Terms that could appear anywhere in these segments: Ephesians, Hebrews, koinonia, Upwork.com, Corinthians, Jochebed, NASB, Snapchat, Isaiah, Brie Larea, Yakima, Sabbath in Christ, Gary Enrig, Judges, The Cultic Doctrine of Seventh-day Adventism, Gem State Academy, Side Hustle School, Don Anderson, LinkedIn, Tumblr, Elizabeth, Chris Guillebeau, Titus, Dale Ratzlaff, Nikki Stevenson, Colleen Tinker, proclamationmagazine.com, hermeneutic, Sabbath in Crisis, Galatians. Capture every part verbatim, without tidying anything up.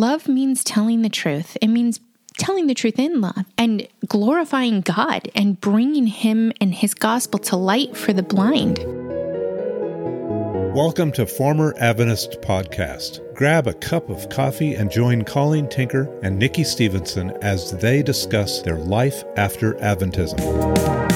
Love means telling the truth. It means telling the truth in love and glorifying God and bringing Him and His gospel to light for the blind. Welcome to Former Adventist Podcast. Grab a cup of coffee and join Colleen Tinker and Nikki Stevenson as they discuss their life after Adventism.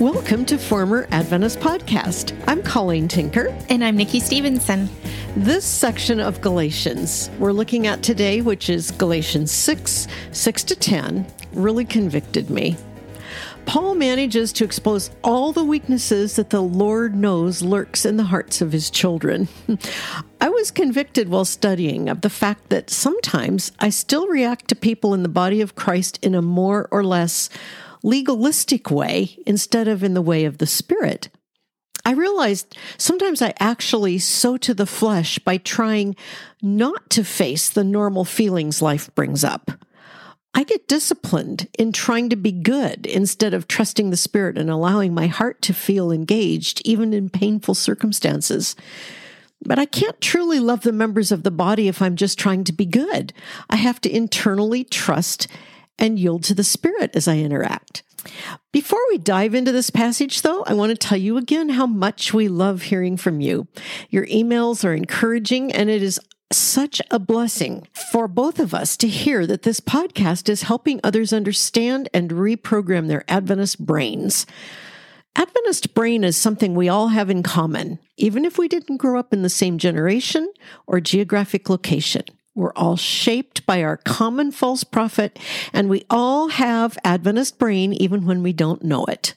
Welcome to Former Adventist Podcast. I'm Colleen Tinker. And I'm Nikki Stevenson. This section of Galatians we're looking at today, which is Galatians six, six to ten, really convicted me. Paul manages to expose all the weaknesses that the Lord knows lurks in the hearts of His children. I was convicted while studying of the fact that sometimes I still react to people in the body of Christ in a more or less legalistic way instead of in the way of the Spirit. I realized sometimes I actually sow to the flesh by trying not to face the normal feelings life brings up. I get disciplined in trying to be good instead of trusting the Spirit and allowing my heart to feel engaged, even in painful circumstances. But I can't truly love the members of the body if I'm just trying to be good. I have to internally trust and yield to the Spirit as I interact. Before we dive into this passage, though, I want to tell you again how much we love hearing from you. Your emails are encouraging, and it is such a blessing for both of us to hear that this podcast is helping others understand and reprogram their Adventist brains. Adventist brain is something we all have in common, even if we didn't grow up in the same generation or geographic location. We're all shaped by our common false prophet, and we all have Adventist brain even when we don't know it.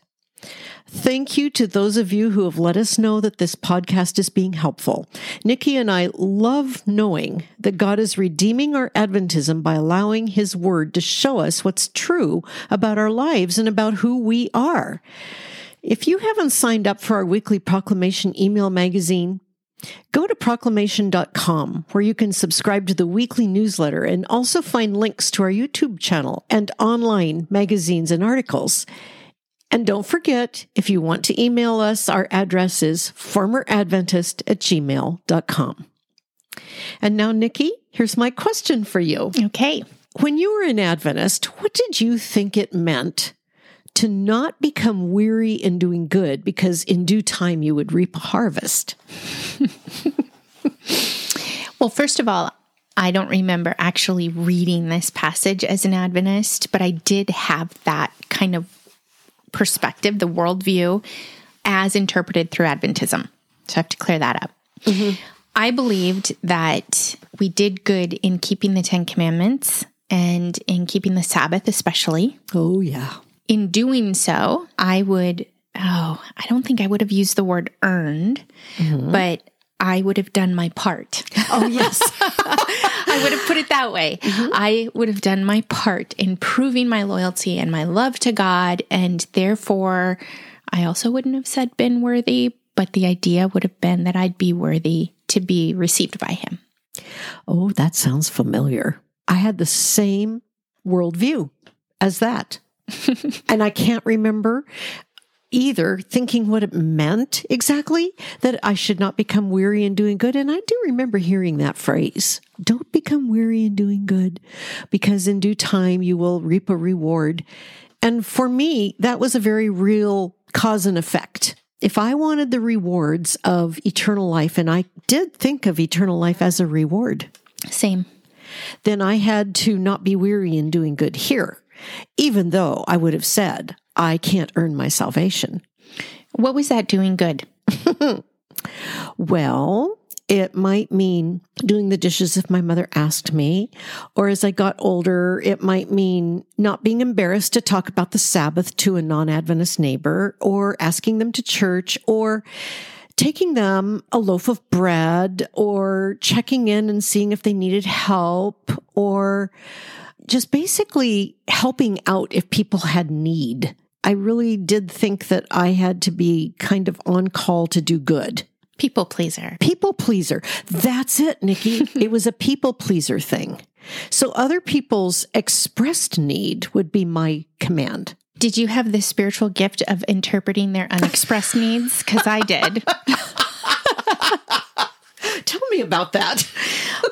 Thank you to those of you who have let us know that this podcast is being helpful. Nikki and I love knowing that God is redeeming our Adventism by allowing His Word to show us what's true about our lives and about who we are. If you haven't signed up for our weekly Proclamation email magazine, go to proclamation dot com, where you can subscribe to the weekly newsletter and also find links to our YouTube channel and online magazines and articles. And don't forget, if you want to email us, our address is former adventist at gmail dot com. And now, Nikki, here's my question for you. Okay. When you were an Adventist, what did you think it meant to not become weary in doing good, because in due time you would reap a harvest? Well, first of all, I don't remember actually reading this passage as an Adventist, but I did have that kind of perspective, the worldview, as interpreted through Adventism. So I have to clear that up. Mm-hmm. I believed that we did good in keeping the Ten Commandments and in keeping the Sabbath, especially. Oh, yeah. In doing so, I would, oh, I don't think I would have used the word earned, mm-hmm. but I would have done my part. Oh, yes. I would have put it that way. Mm-hmm. I would have done my part in proving my loyalty and my love to God, and therefore, I also wouldn't have said been worthy, but the idea would have been that I'd be worthy to be received by Him. Oh, that sounds familiar. I had the same worldview as that. And I can't remember either thinking what it meant exactly, that I should not become weary in doing good. And I do remember hearing that phrase, don't become weary in doing good, because in due time you will reap a reward. And for me, that was a very real cause and effect. If I wanted the rewards of eternal life, and I did think of eternal life as a reward, same, then I had to not be weary in doing good here. Even though I would have said, I can't earn my salvation. What was that doing good? Well, it might mean doing the dishes if my mother asked me, or as I got older, it might mean not being embarrassed to talk about the Sabbath to a non-Adventist neighbor, or asking them to church, or taking them a loaf of bread, or checking in and seeing if they needed help, or just basically helping out if people had need. I really did think that I had to be kind of on call to do good. People pleaser. People pleaser. That's it, Nikki. It was a people pleaser thing. So other people's expressed need would be my command. Did you have the spiritual gift of interpreting their unexpressed needs? Because I did. me about that.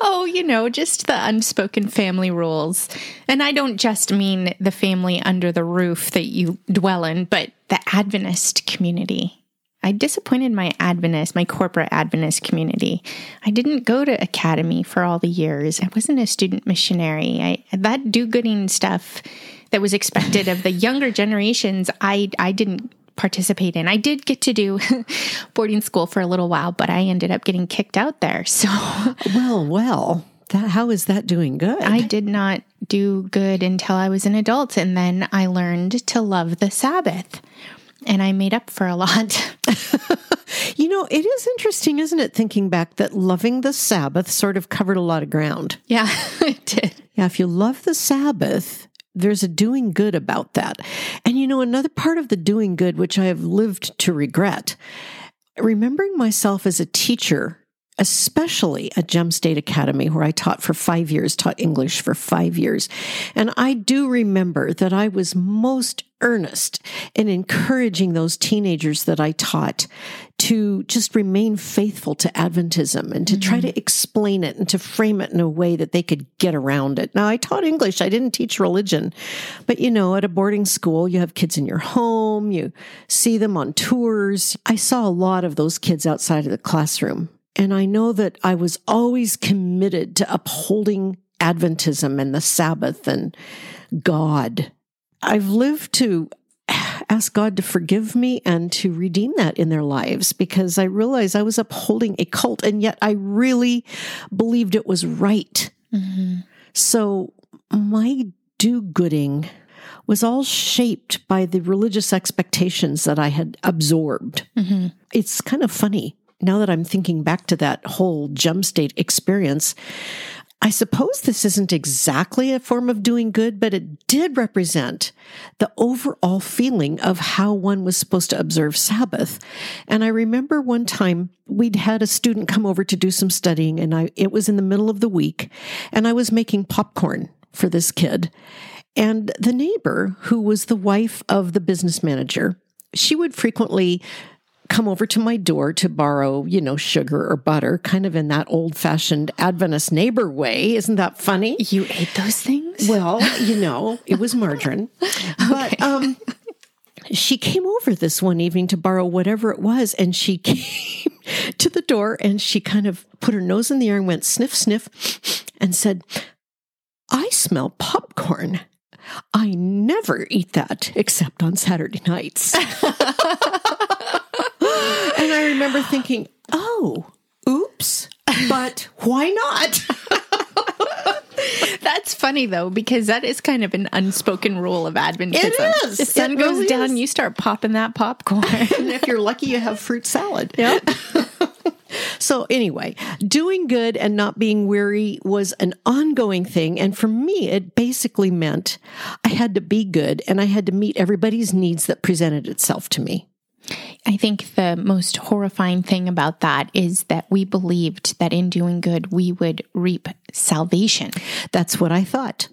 Oh, you know, just the unspoken family rules. And I don't just mean the family under the roof that you dwell in, but the Adventist community. I disappointed my Adventist, my corporate Adventist community. I didn't go to academy for all the years. I wasn't a student missionary. I, that do-gooding stuff that was expected of the younger generations, I I didn't participate in. I did get to do boarding school for a little while, but I ended up getting kicked out there. So, well, well, that, how is that doing good? I did not do good until I was an adult, and then I learned to love the Sabbath. And I made up for a lot. You know, it is interesting, isn't it, thinking back that loving the Sabbath sort of covered a lot of ground. Yeah, it did. Yeah, if you love the Sabbath, there's a doing good about that. And, you know, another part of the doing good, which I have lived to regret, remembering myself as a teacher, especially at Gem State Academy, where I taught for five years, taught English for five years. And I do remember that I was most earnest in encouraging those teenagers that I taught to just remain faithful to Adventism and to try to explain it and to frame it in a way that they could get around it. Now, I taught English. I didn't teach religion. But, you know, at a boarding school, you have kids in your home. You see them on tours. I saw a lot of those kids outside of the classroom. And I know that I was always committed to upholding Adventism and the Sabbath and God. I've lived to ask God to forgive me and to redeem that in their lives, because I realized I was upholding a cult, and yet I really believed it was right. Mm-hmm. So my do-gooding was all shaped by the religious expectations that I had absorbed. Mm-hmm. It's kind of funny. Now that I'm thinking back to that whole Gem State experience, I suppose this isn't exactly a form of doing good, but it did represent the overall feeling of how one was supposed to observe Sabbath. And I remember one time we'd had a student come over to do some studying, and I it was in the middle of the week, and I was making popcorn for this kid. And the neighbor, who was the wife of the business manager, she would frequently come over to my door to borrow, you know, sugar or butter, kind of in that old-fashioned Adventist neighbor way. Isn't that funny? You ate those things? Well, you know, it was margarine. Okay. But um, she came over this one evening to borrow whatever it was, and she came to the door, and she kind of put her nose in the air and went sniff, sniff, and said, "I smell popcorn. I never eat that except on Saturday nights." And I remember thinking, oh, oops, but why not? That's funny, though, because that is kind of an unspoken rule of Adventism. It is. The sun it goes really down, is. You start popping that popcorn. And if you're lucky, you have fruit salad. Yep. So anyway, doing good and not being weary was an ongoing thing. And for me, it basically meant I had to be good and I had to meet everybody's needs that presented itself to me. I think the most horrifying thing about that is that we believed that in doing good, we would reap salvation. That's what I thought.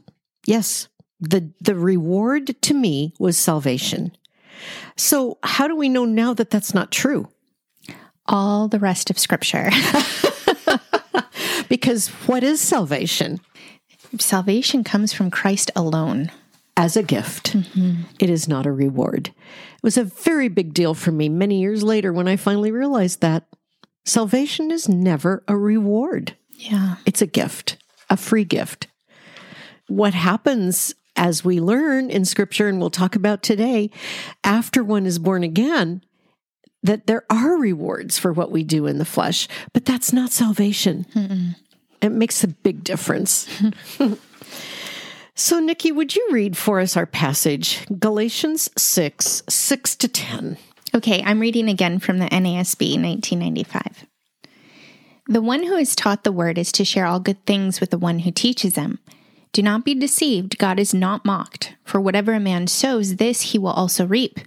Yes. The the reward to me was salvation. So how do we know now that that's not true? All the rest of Scripture. Because what is salvation? Salvation comes from Christ alone. As a gift. Mm-hmm. It is not a reward. It was a very big deal for me many years later when I finally realized that salvation is never a reward. Yeah. It's a gift, a free gift. What happens as we learn in Scripture, and we'll talk about today, after one is born again, that there are rewards for what we do in the flesh, but that's not salvation. Mm-mm. It makes a big difference. So, Nikki, would you read for us our passage, Galatians six, six to ten? Okay, I'm reading again from the N A S B, nineteen ninety-five. The one who is taught the word is to share all good things with the one who teaches them. Do not be deceived, God is not mocked. For whatever a man sows, this he will also reap.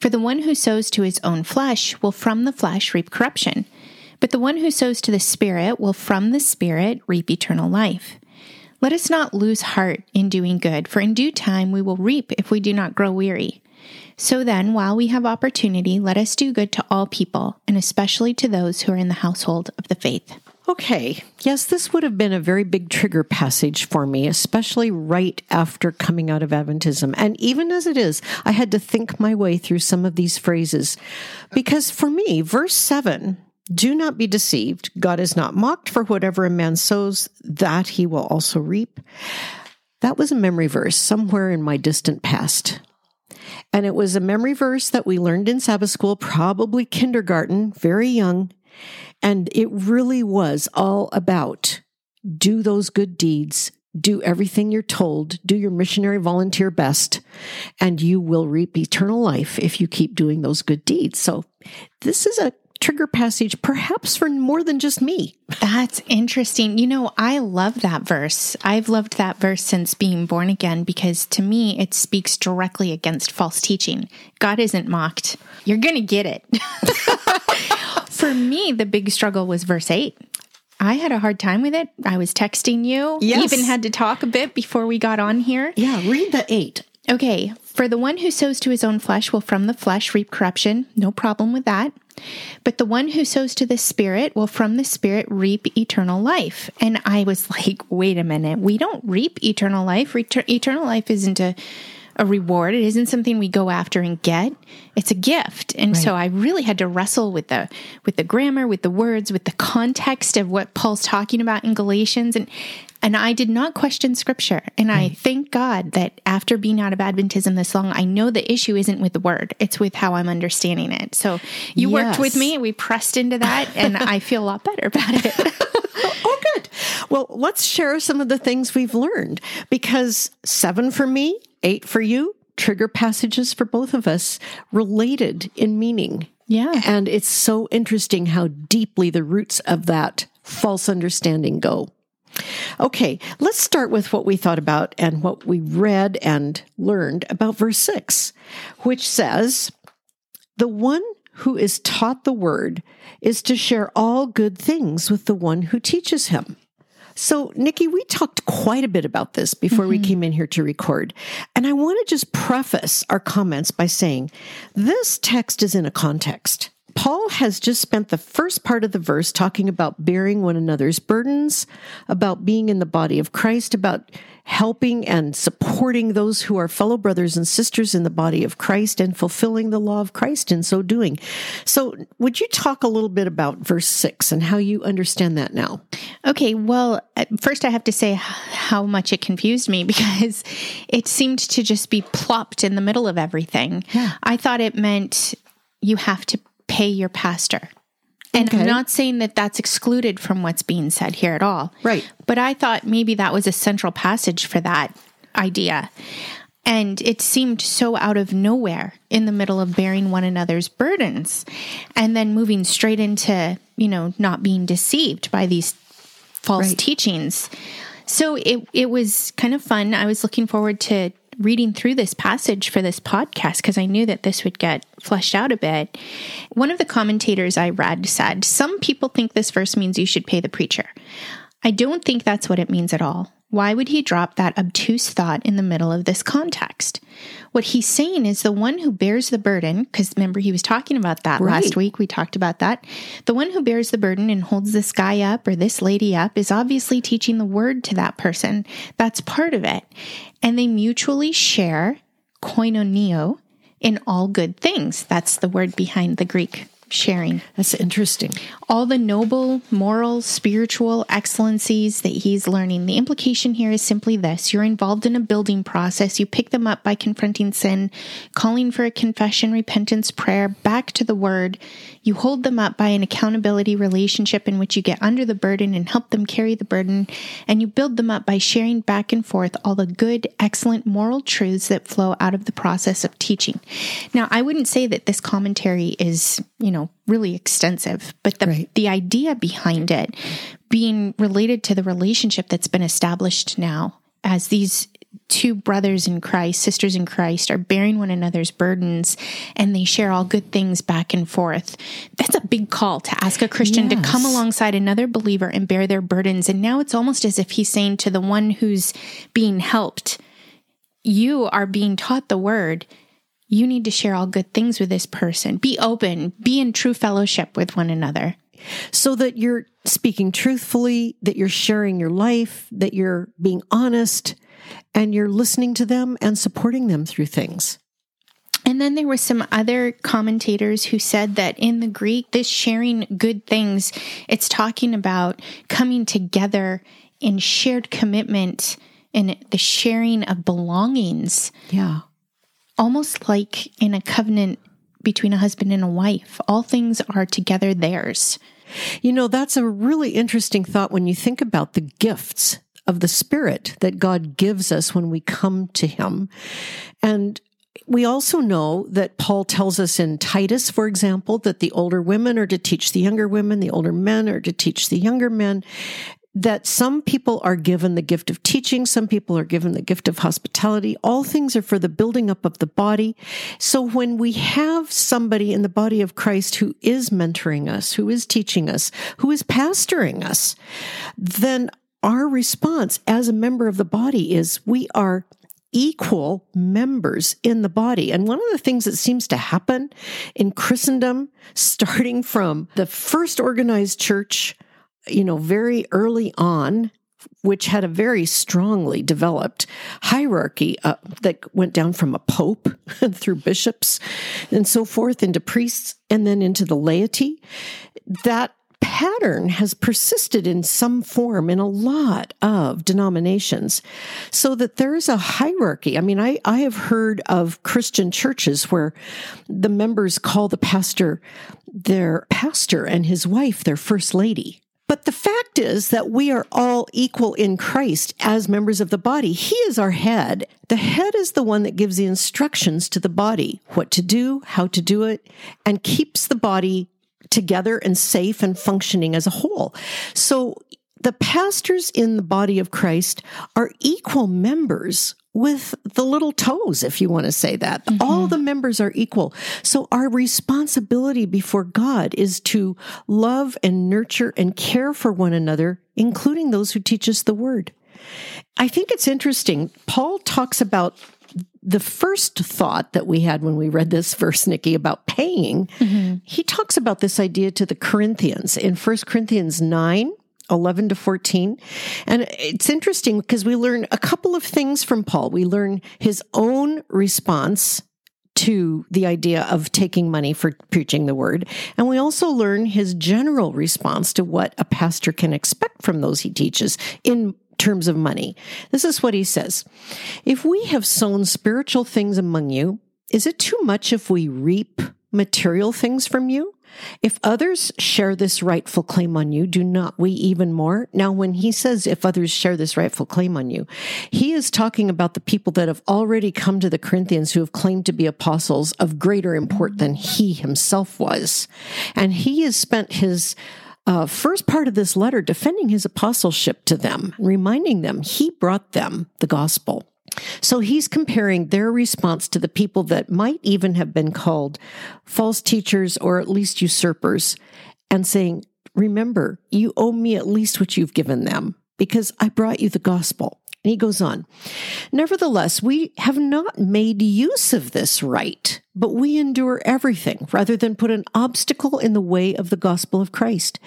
For the one who sows to his own flesh will from the flesh reap corruption. But the one who sows to the Spirit will from the Spirit reap eternal life. Let us not lose heart in doing good, for in due time we will reap if we do not grow weary. So then, while we have opportunity, let us do good to all people, and especially to those who are in the household of the faith. Okay, yes, this would have been a very big trigger passage for me, especially right after coming out of Adventism. And even as it is, I had to think my way through some of these phrases. Because for me, verse seven, do not be deceived. God is not mocked, for whatever a man sows, that he will also reap. That was a memory verse somewhere in my distant past. And it was a memory verse that we learned in Sabbath school, probably kindergarten, very young. And it really was all about do those good deeds, do everything you're told, do your missionary volunteer best, and you will reap eternal life if you keep doing those good deeds. So this is a trigger passage, perhaps for more than just me. That's interesting. You know, I love that verse. I've loved that verse since being born again, because to me, it speaks directly against false teaching. God isn't mocked. You're going to get it. For me, the big struggle was verse eight. I had a hard time with it. I was texting you. Yes. Even had to talk a bit before we got on here. Yeah, read the eight. Okay. For the one who sows to his own flesh will from the flesh reap corruption. No problem with that. But the one who sows to the Spirit will from the Spirit reap eternal life. And I was like, wait a minute. We don't reap eternal life. Retur- eternal life isn't a... a reward. It isn't something we go after and get. It's a gift. And right. So I really had to wrestle with the with the grammar, with the words, with the context of what Paul's talking about in Galatians. And and I did not question Scripture. And right. I thank God that after being out of Adventism this long, I know the issue isn't with the word. It's with how I'm understanding it. So you yes. worked with me. We pressed into that, and I feel a lot better about it. Oh, good. Well, let's share some of the things we've learned, because seven for me, eight for you, trigger passages for both of us, related in meaning. Yeah. And it's so interesting how deeply the roots of that false understanding go. Okay, let's start with what we thought about and what we read and learned about verse six, which says, the one who is taught the word is to share all good things with the one who teaches him. So, Nikki, we talked quite a bit about this before mm-hmm. we came in here to record. And I want to just preface our comments by saying this text is in a context. Paul has just spent the first part of the verse talking about bearing one another's burdens, about being in the body of Christ, about helping and supporting those who are fellow brothers and sisters in the body of Christ, and fulfilling the law of Christ in so doing. So would you talk a little bit about verse six and how you understand that now? Okay, well, first I have to say how much it confused me, because it seemed to just be plopped in the middle of everything. Yeah. I thought it meant you have to pay your pastor. And okay. I'm not saying that that's excluded from what's being said here at all. Right. But I thought maybe that was a central passage for that idea. And it seemed so out of nowhere in the middle of bearing one another's burdens, and then moving straight into, you know, not being deceived by these false right. teachings. So it it was kind of fun. I was looking forward to reading through this passage for this podcast, because I knew that this would get fleshed out a bit. One of the commentators I read said, some people think this verse means you should pay the preacher. I don't think that's what it means at all. Why would he drop that obtuse thought in the middle of this context? What he's saying is the one who bears the burden, because remember he was talking about that right. last week, we talked about that. The one who bears the burden and holds this guy up or this lady up is obviously teaching the word to that person. That's part of it. And they mutually share koinonio in all good things. That's the word behind the Greek sharing. That's interesting. All the noble, moral, spiritual excellencies that he's learning. The implication here is simply this. You're involved in a building process. You pick them up by confronting sin, calling for a confession, repentance, prayer, back to the word. You hold them up by an accountability relationship in which you get under the burden and help them carry the burden. And you build them up by sharing back and forth all the good, excellent moral truths that flow out of the process of teaching. Now, I wouldn't say that this commentary is, you know, really extensive, but the, right. the idea behind it being related to the relationship that's been established now as these two brothers in Christ, sisters in Christ, are bearing one another's burdens, and they share all good things back and forth. That's a big call to ask a Christian yes. to come alongside another believer and bear their burdens. And now it's almost as if he's saying to the one who's being helped, you are being taught the word. You need to share all good things with this person. Be open, be in true fellowship with one another. So that you're speaking truthfully, that you're sharing your life, that you're being honest, and you're listening to them and supporting them through things. And then there were some other commentators who said that in the Greek, this sharing good things, it's talking about coming together in shared commitment and the sharing of belongings. Yeah. Almost like in a covenant between a husband and a wife. All things are together theirs. You know, that's a really interesting thought when you think about the gifts of the Spirit that God gives us when we come to Him. And we also know that Paul tells us in Titus, for example, that the older women are to teach the younger women, the older men are to teach the younger men, that some people are given the gift of teaching, some people are given the gift of hospitality. All things are for the building up of the body. So when we have somebody in the body of Christ who is mentoring us, who is teaching us, who is pastoring us, then our response as a member of the body is we are equal members in the body. And one of the things that seems to happen in Christendom, starting from the first organized church, you know, very early on, which had a very strongly developed hierarchy uh, that went down from a pope through bishops and so forth into priests and then into the laity, that pattern has persisted in some form in a lot of denominations, so that there is a hierarchy. I mean, I, I have heard of Christian churches where the members call the pastor their pastor and his wife their first lady. But the fact is that we are all equal in Christ as members of the body. He is our head. The head is the one that gives the instructions to the body, what to do, how to do it, and keeps the body together and safe and functioning as a whole. So the pastors in the body of Christ are equal members with the little toes, if you want to say that. Mm-hmm. All the members are equal. So our responsibility before God is to love and nurture and care for one another, including those who teach us the word. I think it's interesting. Paul talks about the first thought that we had when we read this verse, Nikki, about paying, mm-hmm. he talks about this idea to the Corinthians in First Corinthians nine, eleven to fourteen. And it's interesting because we learn a couple of things from Paul. We learn his own response to the idea of taking money for preaching the word. And we also learn his general response to what a pastor can expect from those he teaches in terms of money. This is what he says. If we have sown spiritual things among you, is it too much if we reap material things from you? If others share this rightful claim on you, do not we even more? Now, when he says, if others share this rightful claim on you, he is talking about the people that have already come to the Corinthians who have claimed to be apostles of greater import than he himself was. And he has spent his Uh, first part of this letter defending his apostleship to them, reminding them he brought them the gospel. So he's comparing their response to the people that might even have been called false teachers or at least usurpers and saying, remember, you owe me at least what you've given them because I brought you the gospel. And he goes on, nevertheless, we have not made use of this right, but we endure everything rather than put an obstacle in the way of the gospel of Christ.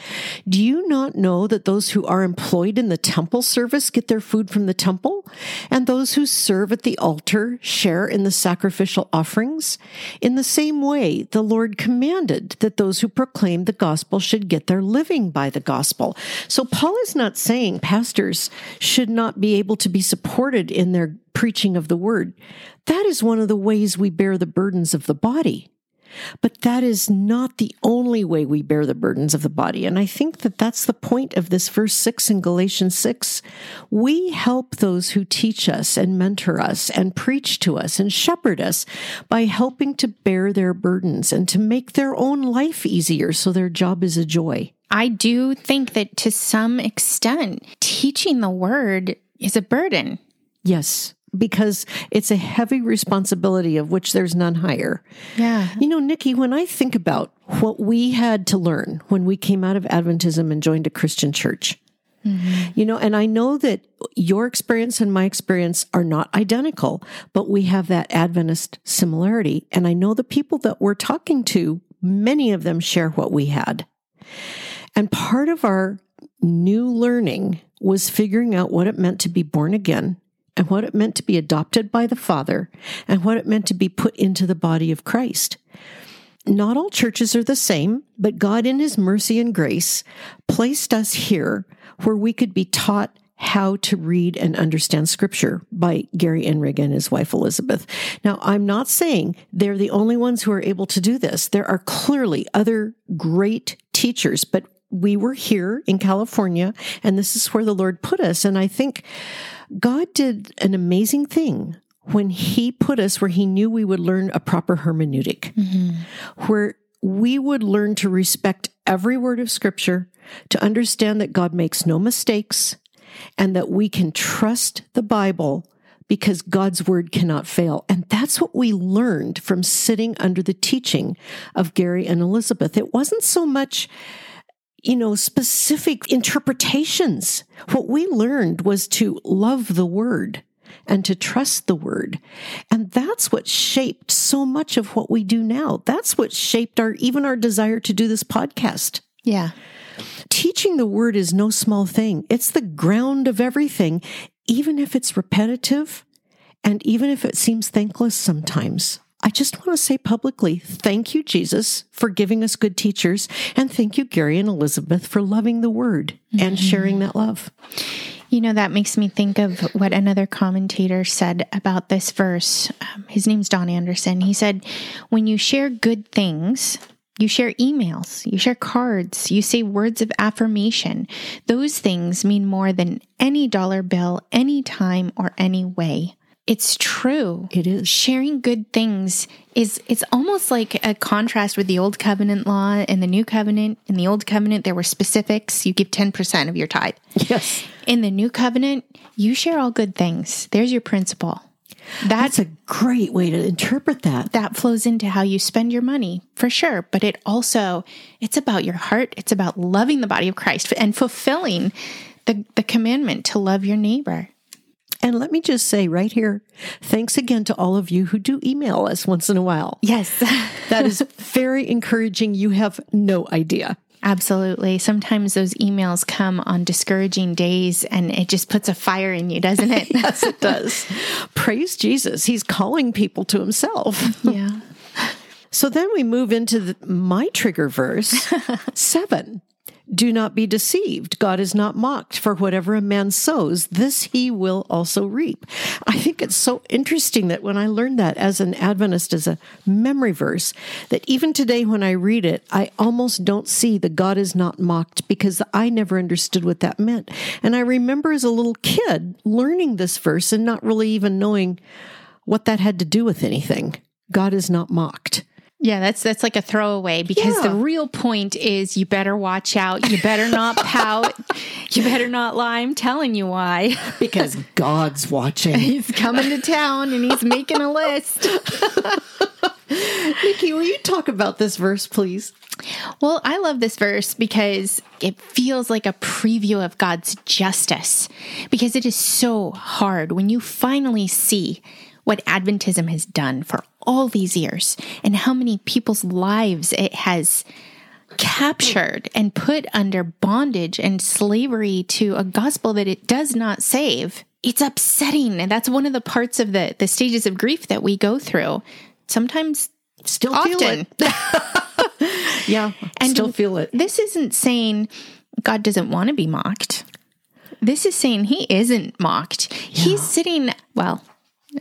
Do you not know that those who are employed in the temple service get their food from the temple, and those who serve at the altar share in the sacrificial offerings? In the same way, the Lord commanded that those who proclaim the gospel should get their living by the gospel. So Paul is not saying pastors should not be able to be supported in their preaching of the word. That is one of the ways we bear the burdens of the body. But that is not the only way we bear the burdens of the body. And I think that that's the point of this verse six in Galatians six. We help those who teach us and mentor us and preach to us and shepherd us by helping to bear their burdens and to make their own life easier so their job is a joy. I do think that to some extent, teaching the word is a burden. Yes. Because it's a heavy responsibility of which there's none higher. Yeah. You know, Nikki, when I think about what we had to learn when we came out of Adventism and joined a Christian church, mm-hmm. you know, and I know that your experience and my experience are not identical, but we have that Adventist similarity. And I know the people that we're talking to, many of them share what we had. And part of our new learning was figuring out what it meant to be born again, and what it meant to be adopted by the Father, and what it meant to be put into the body of Christ. Not all churches are the same, but God in His mercy and grace placed us here where we could be taught how to read and understand Scripture by Gary Enrig and his wife, Elizabeth. Now, I'm not saying they're the only ones who are able to do this. There are clearly other great teachers, but we were here in California, and this is where the Lord put us. And I think God did an amazing thing when He put us where He knew we would learn a proper hermeneutic, mm-hmm. where we would learn to respect every word of Scripture, to understand that God makes no mistakes, and that we can trust the Bible because God's Word cannot fail. And that's what we learned from sitting under the teaching of Gary and Elizabeth. It wasn't so much, you know, specific interpretations. What we learned was to love the Word and to trust the Word. And that's what shaped so much of what we do now. That's what shaped our even our desire to do this podcast. Yeah. Teaching the Word is no small thing. It's the ground of everything, even if it's repetitive and even if it seems thankless sometimes. I just want to say publicly, thank you, Jesus, for giving us good teachers. And thank you, Gary and Elizabeth, for loving the Word mm-hmm. and sharing that love. You know, that makes me think of what another commentator said about this verse. Um, his name's Don Anderson. He said, when you share good things, you share emails, you share cards, you say words of affirmation. Those things mean more than any dollar bill, any time, or any way. It's true. It is. Sharing good things is, it's almost like a contrast with the Old Covenant law and the New Covenant. In the Old Covenant, there were specifics. You give ten percent of your tithe. Yes. In the New Covenant, you share all good things. There's your principle. That's, That's a great way to interpret that. That flows into how you spend your money, for sure. But it also, it's about your heart. It's about loving the body of Christ and fulfilling the, the commandment to love your neighbor. And let me just say right here, thanks again to all of you who do email us once in a while. Yes. That is very encouraging. You have no idea. Absolutely. Sometimes those emails come on discouraging days and it just puts a fire in you, doesn't it? Yes, it does. Praise Jesus. He's calling people to Himself. Yeah. So then we move into the, my trigger verse, seven. Do not be deceived. God is not mocked. For whatever a man sows, this he will also reap. I think it's so interesting that when I learned that as an Adventist, as a memory verse, that even today when I read it, I almost don't see the God is not mocked because I never understood what that meant. And I remember as a little kid learning this verse and not really even knowing what that had to do with anything. God is not mocked. Yeah, that's that's like a throwaway because yeah. the real point is you better watch out, you better not pout, you better not lie. I'm telling you why. Because God's watching. He's coming to town and He's making a list. Nikki, will you talk about this verse, please? Well, I love this verse because it feels like a preview of God's justice because it is so hard when you finally see what Adventism has done for all these years and how many people's lives it has captured and put under bondage and slavery to a gospel that it does not save. It's upsetting. And that's one of the parts of the, the stages of grief that we go through. Sometimes, still often. Feel it. Yeah, and still feel it. This isn't saying God doesn't want to be mocked. This is saying He isn't mocked. Yeah. He's sitting, well...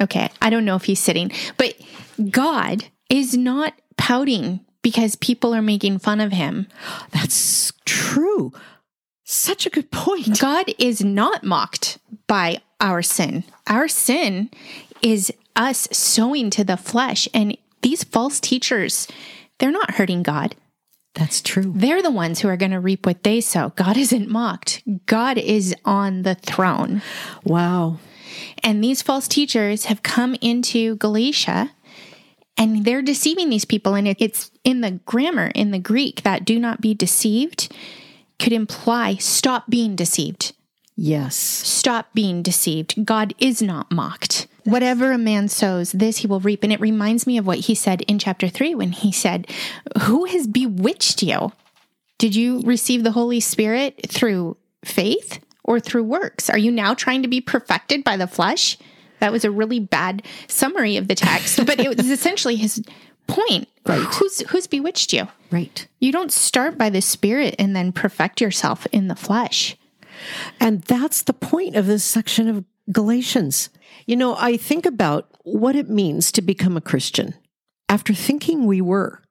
Okay, I don't know if He's sitting, but God is not pouting because people are making fun of Him. That's true. Such a good point. God is not mocked by our sin. Our sin is us sowing to the flesh, and these false teachers, they're not hurting God. That's true. They're the ones who are going to reap what they sow. God isn't mocked. God is on the throne. Wow. And these false teachers have come into Galatia and they're deceiving these people. And it, it's in the grammar, in the Greek, that do not be deceived could imply stop being deceived. Yes. Stop being deceived. God is not mocked. Whatever a man sows, this he will reap. And it reminds me of what He said in chapter three when He said, who has bewitched you? Did you receive the Holy Spirit through faith or through works? Are you now trying to be perfected by the flesh? That was a really bad summary of the text, but it was essentially his point. Right. Who's who's bewitched you? Right. You don't start by the Spirit and then perfect yourself in the flesh. And that's the point of this section of Galatians. You know, I think about what it means to become a Christian after thinking we were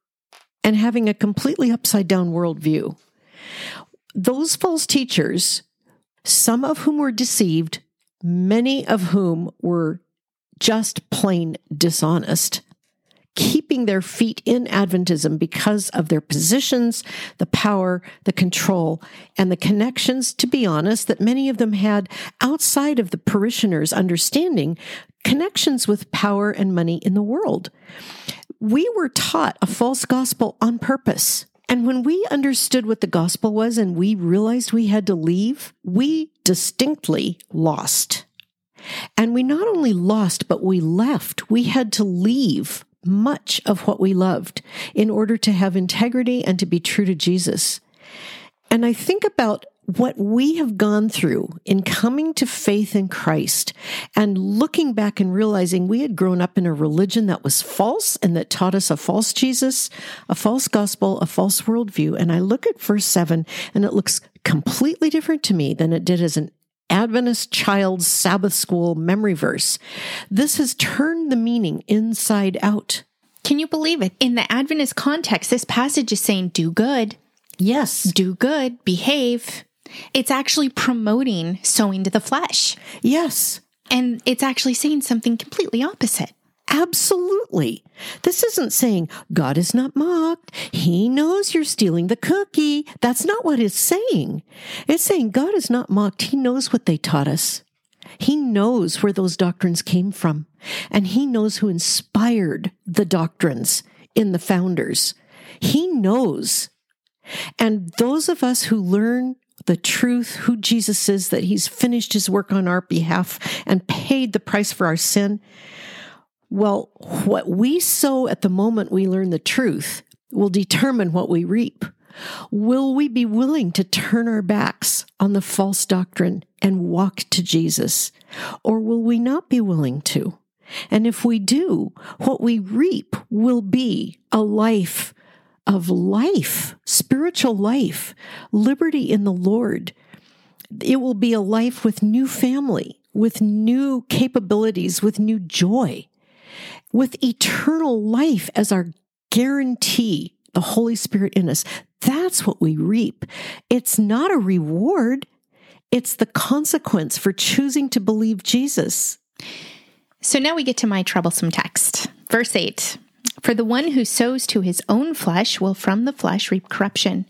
and having a completely upside down worldview. Those false teachers, some of whom were deceived, many of whom were just plain dishonest, keeping their feet in Adventism because of their positions, the power, the control, and the connections, to be honest, that many of them had outside of the parishioners' understanding, connections with power and money in the world. We were taught a false gospel on purpose. And when we understood what the gospel was and we realized we had to leave, we distinctly lost. And we not only lost, but we left. We had to leave much of what we loved in order to have integrity and to be true to Jesus. And I think about what we have gone through in coming to faith in Christ and looking back and realizing we had grown up in a religion that was false and that taught us a false Jesus, a false gospel, a false worldview. And I look at verse seven and it looks completely different to me than it did as an Adventist child's Sabbath school memory verse. This has turned the meaning inside out. Can you believe it? In the Adventist context, this passage is saying, do good. Yes. Do good. Behave. It's actually promoting sowing to the flesh. Yes. And it's actually saying something completely opposite. Absolutely. This isn't saying God is not mocked. He knows you're stealing the cookie. That's not what it's saying. It's saying God is not mocked. He knows what they taught us. He knows where those doctrines came from. And he knows who inspired the doctrines in the founders. He knows. And those of us who learn the truth, who Jesus is, that he's finished his work on our behalf and paid the price for our sin, well, what we sow at the moment we learn the truth will determine what we reap. Will we be willing to turn our backs on the false doctrine and walk to Jesus? Or will we not be willing to? And if we do, what we reap will be a life of life, spiritual life, liberty in the Lord. It will be a life with new family, with new capabilities, with new joy, with eternal life as our guarantee, the Holy Spirit in us. That's what we reap. It's not a reward. It's the consequence for choosing to believe Jesus. So now we get to my troublesome text. Verse eight, for the one who sows to his own flesh will from the flesh reap corruption,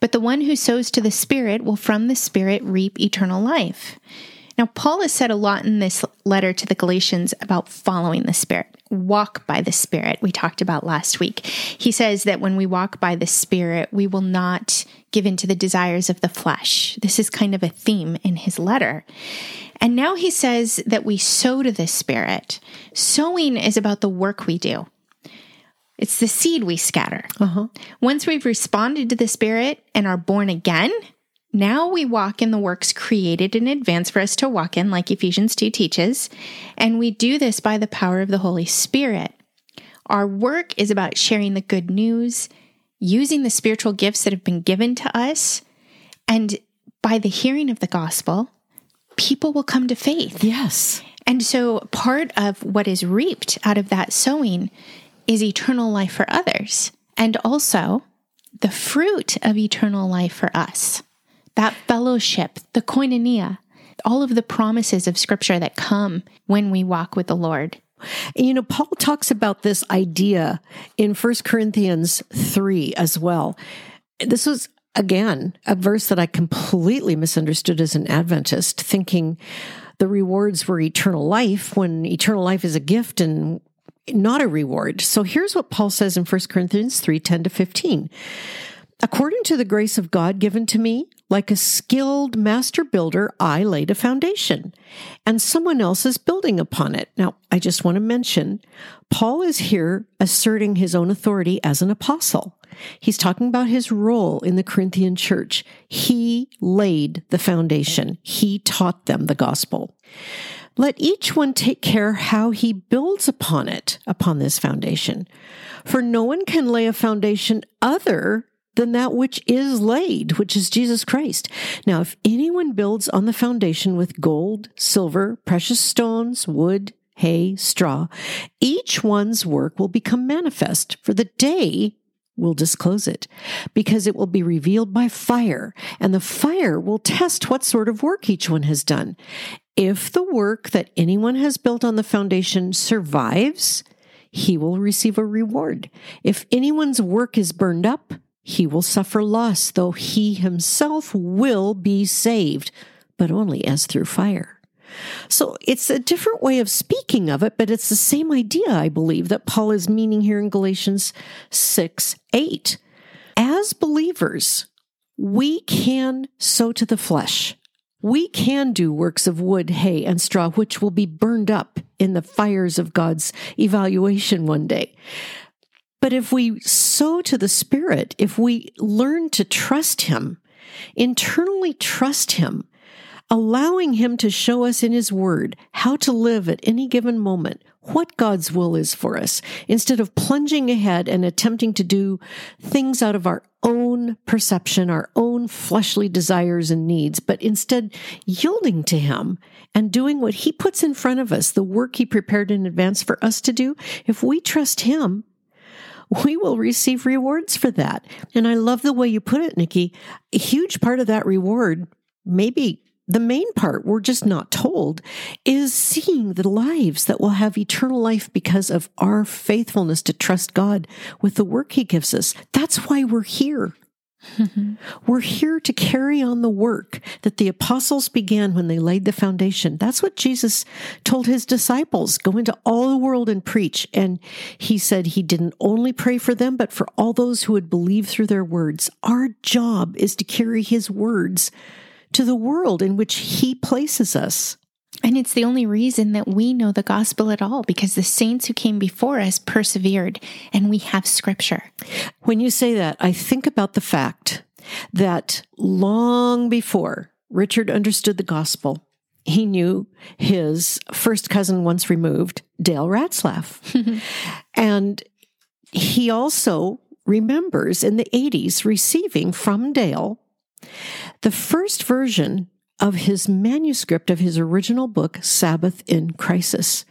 but the one who sows to the Spirit will from the Spirit reap eternal life. Now, Paul has said a lot in this letter to the Galatians about following the Spirit. Walk by the Spirit, we talked about last week. He says that when we walk by the Spirit, we will not give in to the desires of the flesh. This is kind of a theme in his letter. And now he says that we sow to the Spirit. Sowing is about the work we do. It's the seed we scatter. Uh-huh. Once we've responded to the Spirit and are born again, now we walk in the works created in advance for us to walk in, like Ephesians two teaches, and we do this by the power of the Holy Spirit. Our work is about sharing the good news, using the spiritual gifts that have been given to us, and by the hearing of the gospel, people will come to faith. Yes. And so part of what is reaped out of that sowing is eternal life for others, and also the fruit of eternal life for us. That fellowship, the koinonia, all of the promises of Scripture that come when we walk with the Lord. You know, Paul talks about this idea in First Corinthians three as well. This was, again, a verse that I completely misunderstood as an Adventist, thinking the rewards were eternal life when eternal life is a gift and not a reward. So here's what Paul says in First Corinthians three, ten to fifteen. According to the grace of God given to me, like a skilled master builder, I laid a foundation, and someone else is building upon it. Now, I just want to mention, Paul is here asserting his own authority as an apostle. He's talking about his role in the Corinthian church. He laid the foundation. He taught them the gospel. Let each one take care how he builds upon it, upon this foundation. For no one can lay a foundation other than that which is laid, which is Jesus Christ. Now, if anyone builds on the foundation with gold, silver, precious stones, wood, hay, straw, each one's work will become manifest, for the day will disclose it, because it will be revealed by fire, and the fire will test what sort of work each one has done. If the work that anyone has built on the foundation survives, he will receive a reward. If anyone's work is burned up, he will suffer loss, though he himself will be saved, but only as through fire. So it's a different way of speaking of it, but it's the same idea, I believe, that Paul is meaning here in Galatians six eight. As believers, we can sow to the flesh. We can do works of wood, hay, and straw, which will be burned up in the fires of God's evaluation one day. But if we sow to the Spirit, if we learn to trust Him, internally trust Him, allowing Him to show us in His Word how to live at any given moment, what God's will is for us, instead of plunging ahead and attempting to do things out of our own perception, our own fleshly desires and needs, but instead yielding to Him and doing what He puts in front of us, the work He prepared in advance for us to do. If we trust Him, we will receive rewards for that. And I love the way you put it, Nikki. A huge part of that reward, maybe the main part we're just not told, is seeing the lives that will have eternal life because of our faithfulness to trust God with the work He gives us. That's why we're here. Mm-hmm. We're here to carry on the work that the apostles began when they laid the foundation. That's what Jesus told His disciples, go into all the world and preach. And He said He didn't only pray for them, but for all those who would believe through their words. Our job is to carry His words to the world in which He places us. And it's the only reason that we know the gospel at all, because the saints who came before us persevered, and we have Scripture. When you say that, I think about the fact that long before Richard understood the gospel, he knew his first cousin once removed, Dale Ratzlaff. And he also remembers in the eighties receiving from Dale the first version of his manuscript of his original book, Sabbath in Crisis.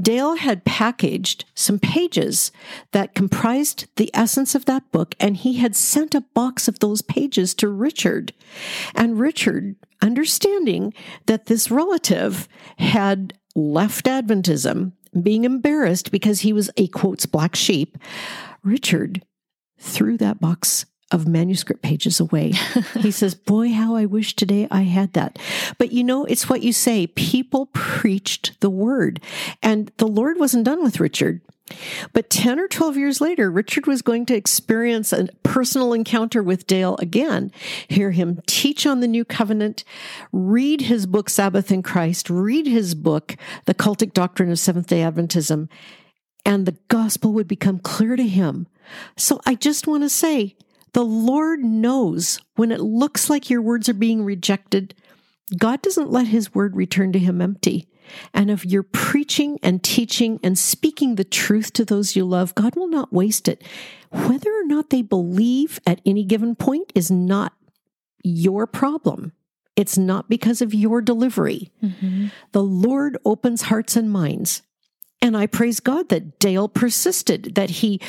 Dale had packaged some pages that comprised the essence of that book, and he had sent a box of those pages to Richard. And Richard, understanding that this relative had left Adventism, being embarrassed because he was a, quotes, black sheep, Richard threw that box of manuscript pages away. He says, boy, how I wish today I had that. But you know, it's what you say. People preached the word, and the Lord wasn't done with Richard. But ten or twelve years later, Richard was going to experience a personal encounter with Dale again, hear him teach on the New Covenant, read his book, Sabbath in Christ, read his book, The Cultic Doctrine of Seventh-day Adventism, and the gospel would become clear to him. So I just want to say, the Lord knows when it looks like your words are being rejected. God doesn't let His word return to Him empty. And if you're preaching and teaching and speaking the truth to those you love, God will not waste it. Whether or not they believe at any given point is not your problem. It's not because of your delivery. Mm-hmm. The Lord opens hearts and minds. And I praise God that Dale persisted, that he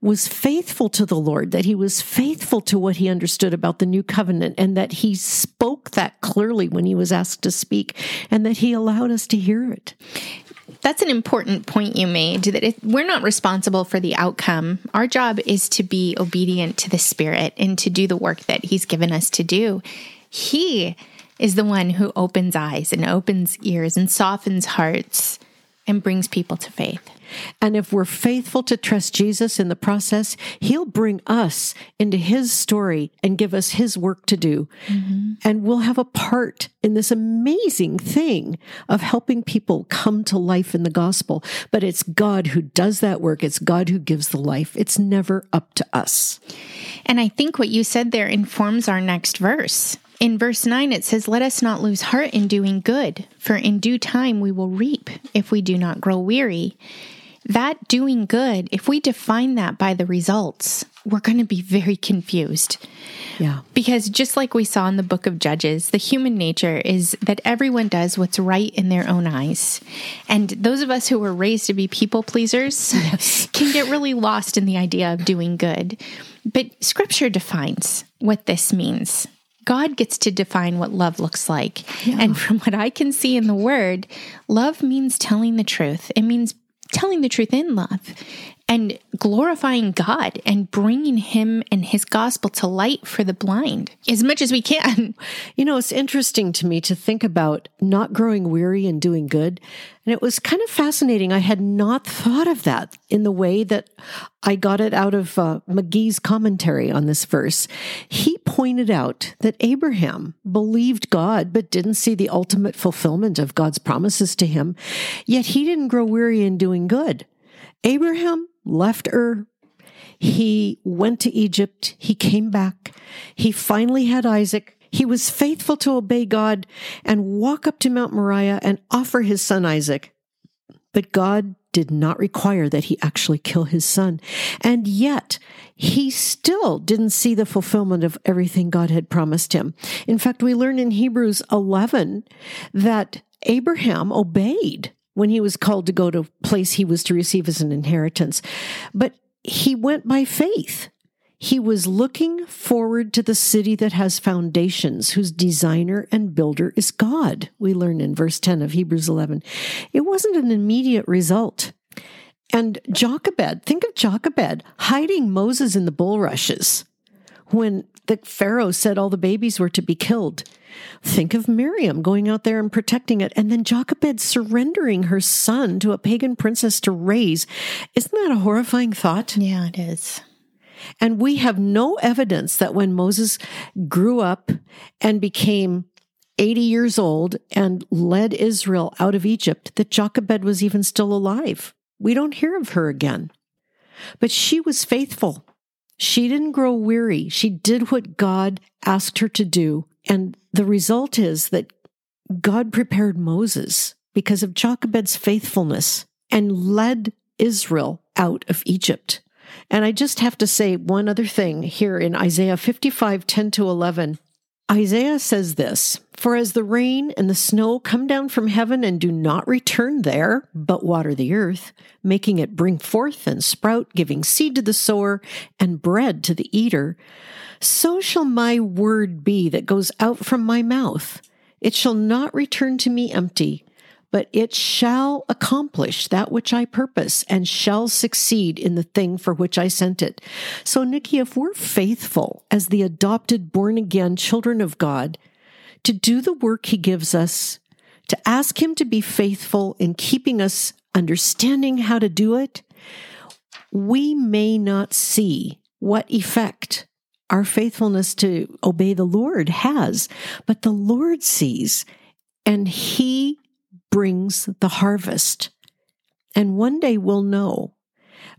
was faithful to the Lord, that he was faithful to what he understood about the New Covenant, and that he spoke that clearly when he was asked to speak, and that he allowed us to hear it. That's an important point you made, that if we're not responsible for the outcome. Our job is to be obedient to the Spirit and to do the work that He's given us to do. He is the one who opens eyes and opens ears and softens hearts and brings people to faith. And if we're faithful to trust Jesus in the process, he'll bring us into his story and give us his work to do. Mm-hmm. And we'll have a part in this amazing thing of helping people come to life in the gospel. But it's God who does that work. It's God who gives the life. It's never up to us. And I think what you said there informs our next verse. In verse nine, it says, "Let us not lose heart in doing good, for in due time we will reap if we do not grow weary." That doing good, if we define that by the results, we're going to be very confused. Yeah. Because just like we saw in the book of Judges, the human nature is that everyone does what's right in their own eyes. And those of us who were raised to be people pleasers yes. can get really lost in the idea of doing good. But Scripture defines what this means. God gets to define what love looks like. Yeah. And from what I can see in the Word, love means telling the truth. It means telling the truth in love and glorifying God and bringing him and his gospel to light for the blind as much as we can. You know, it's interesting to me to think about not growing weary and doing good. And it was kind of fascinating. I had not thought of that in the way that I got it out of uh, McGee's commentary on this verse. He pointed out that Abraham believed God, but didn't see the ultimate fulfillment of God's promises to him. Yet he didn't grow weary in doing good. Abraham left Ur. He went to Egypt. He came back. He finally had Isaac. He was faithful to obey God and walk up to Mount Moriah and offer his son Isaac. But God did not require that he actually kill his son. And yet, he still didn't see the fulfillment of everything God had promised him. In fact, we learn in Hebrews eleven that Abraham obeyed when he was called to go to a place he was to receive as an inheritance. But he went by faith. He was looking forward to the city that has foundations, whose designer and builder is God, we learn in verse ten of Hebrews eleven. It wasn't an immediate result. And Jochebed, think of Jochebed hiding Moses in the bulrushes when the Pharaoh said all the babies were to be killed. Think of Miriam going out there and protecting it, and then Jochebed surrendering her son to a pagan princess to raise. Isn't that a horrifying thought? Yeah, it is. And we have no evidence that when Moses grew up and became eighty years old and led Israel out of Egypt, that Jochebed was even still alive. We don't hear of her again. But she was faithful. She didn't grow weary. She did what God asked her to do. And the result is that God prepared Moses because of Jochebed's faithfulness and led Israel out of Egypt. And I just have to say one other thing here in Isaiah fifty-five, ten to eleven. Isaiah says this, "For as the rain and the snow come down from heaven and do not return there, but water the earth, making it bring forth and sprout, giving seed to the sower and bread to the eater, so shall my word be that goes out from my mouth. It shall not return to me empty, but it shall accomplish that which I purpose and shall succeed in the thing for which I sent it." So, Nikki, if we're faithful as the adopted, born-again children of God to do the work he gives us, to ask him to be faithful in keeping us understanding how to do it, we may not see what effect our faithfulness to obey the Lord has, but the Lord sees, and he brings the harvest. And one day we'll know.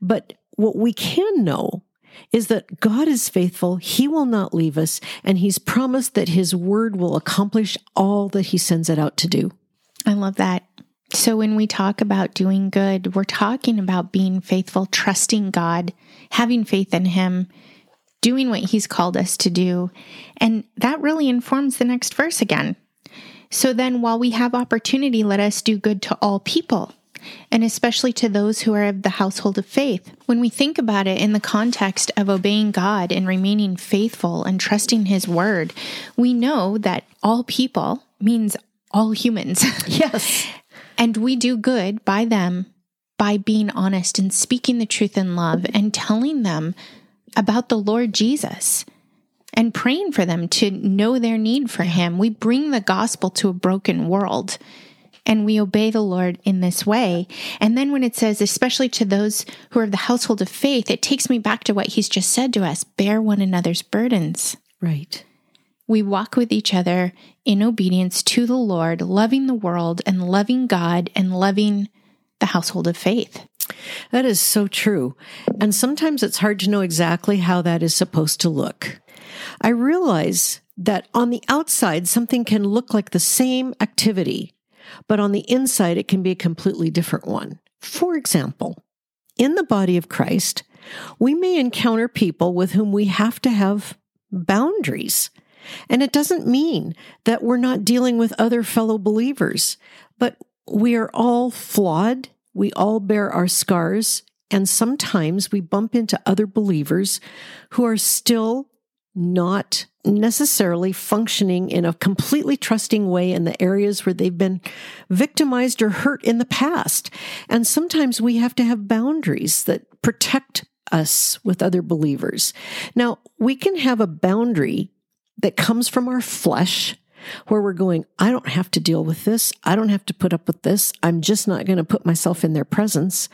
But what we can know is that God is faithful. He will not leave us. And he's promised that his word will accomplish all that he sends it out to do. I love that. So when we talk about doing good, we're talking about being faithful, trusting God, having faith in him, doing what he's called us to do. And that really informs the next verse again. "So then, while we have opportunity, let us do good to all people, and especially to those who are of the household of faith." When we think about it in the context of obeying God and remaining faithful and trusting his word, we know that all people means all humans. Yes. And we do good by them by being honest and speaking the truth in love and telling them about the Lord Jesus. And praying for them to know their need for him. We bring the gospel to a broken world. and we obey the Lord in this way. And then when it says, especially to those who are of the household of faith, it takes me back to what he's just said to us, bear one another's burdens. Right. We walk with each other in obedience to the Lord, loving the world and loving God and loving the household of faith. That is so true. And sometimes it's hard to know exactly how that is supposed to look. I realize that on the outside, something can look like the same activity, but on the inside, it can be a completely different one. For example, in the body of Christ, we may encounter people with whom we have to have boundaries. And it doesn't mean that we're not dealing with other fellow believers, but we are all flawed. We all bear our scars, and sometimes we bump into other believers who are still not necessarily functioning in a completely trusting way in the areas where they've been victimized or hurt in the past. And sometimes we have to have boundaries that protect us with other believers. Now, we can have a boundary that comes from our flesh, where we're going, I don't have to deal with this. I don't have to put up with this. I'm just not going to put myself in their presence.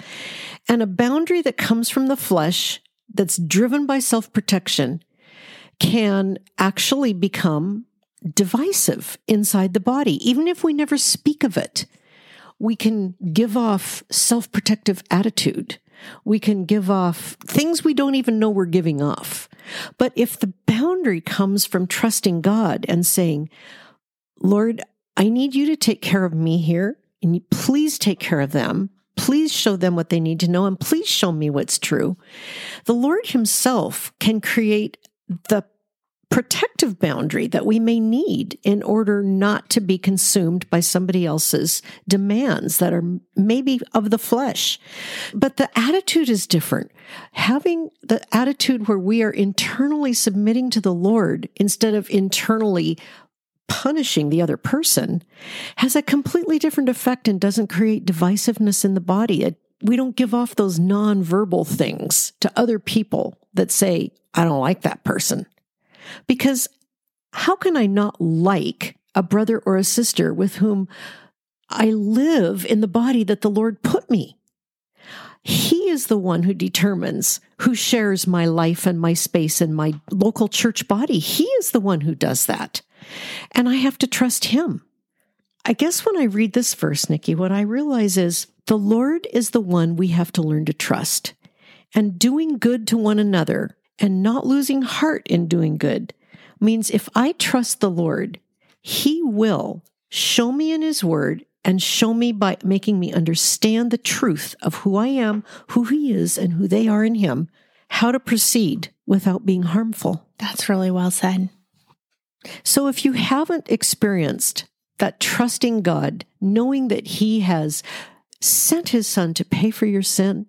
And a boundary that comes from the flesh that's driven by self-protection can actually become divisive inside the body, even if we never speak of it. We can give off self-protective attitude. We can give off things we don't even know we're giving off. But if the boundary comes from trusting God and saying, Lord, I need you to take care of me here, and you please take care of them. Please show them what they need to know, and please show me what's true. The Lord himself can create the protective boundary that we may need in order not to be consumed by somebody else's demands that are maybe of the flesh. But the attitude is different. Having the attitude where we are internally submitting to the Lord instead of internally punishing the other person has a completely different effect and doesn't create divisiveness in the body. It We don't give off those nonverbal things to other people that say, I don't like that person. Because how can I not like a brother or a sister with whom I live in the body that the Lord put me? He is the one who determines who shares my life and my space and my local church body. He is the one who does that. And I have to trust him. I guess when I read this verse, Nikki, what I realize is, the Lord is the one we have to learn to trust, and doing good to one another and not losing heart in doing good means if I trust the Lord, he will show me in his word and show me by making me understand the truth of who I am, who he is, and who they are in him, how to proceed without being harmful. That's really well said. So if you haven't experienced that trusting God, knowing that he has sent his son to pay for your sin,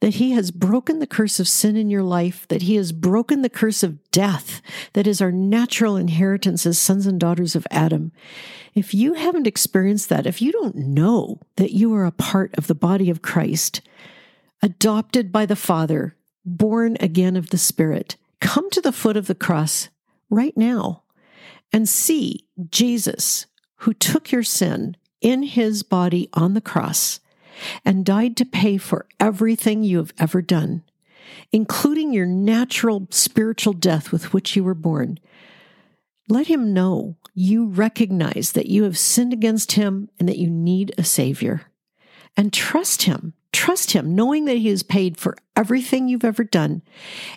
that he has broken the curse of sin in your life, that he has broken the curse of death that is our natural inheritance as sons and daughters of Adam. If you haven't experienced that, if you don't know that you are a part of the body of Christ, adopted by the Father, born again of the Spirit, come to the foot of the cross right now and see Jesus, who took your sin in his body on the cross and died to pay for everything you have ever done, including your natural spiritual death with which you were born. Let him know you recognize that you have sinned against him and that you need a Savior. And trust him, trust him, knowing that he has paid for everything you've ever done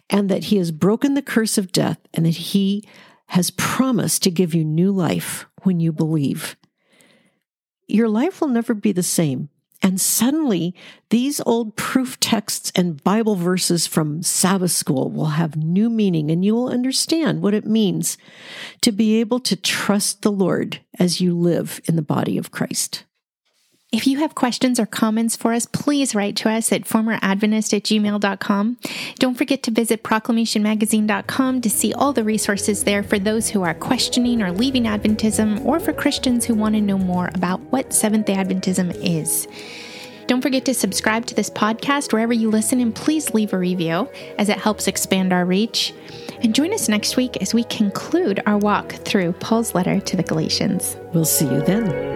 and that he has broken the curse of death and that he has promised to give you new life when you believe. Your life will never be the same. And suddenly, these old proof texts and Bible verses from Sabbath school will have new meaning, and you will understand what it means to be able to trust the Lord as you live in the body of Christ. If you have questions or comments for us, please write to us at former adventist at gmail dot com. Don't forget to visit proclamation magazine dot com to see all the resources there for those who are questioning or leaving Adventism, or for Christians who want to know more about what Seventh-day Adventism is. Don't forget to subscribe to this podcast wherever you listen, and please leave a review as it helps expand our reach. And join us next week as we conclude our walk through Paul's letter to the Galatians. We'll see you then.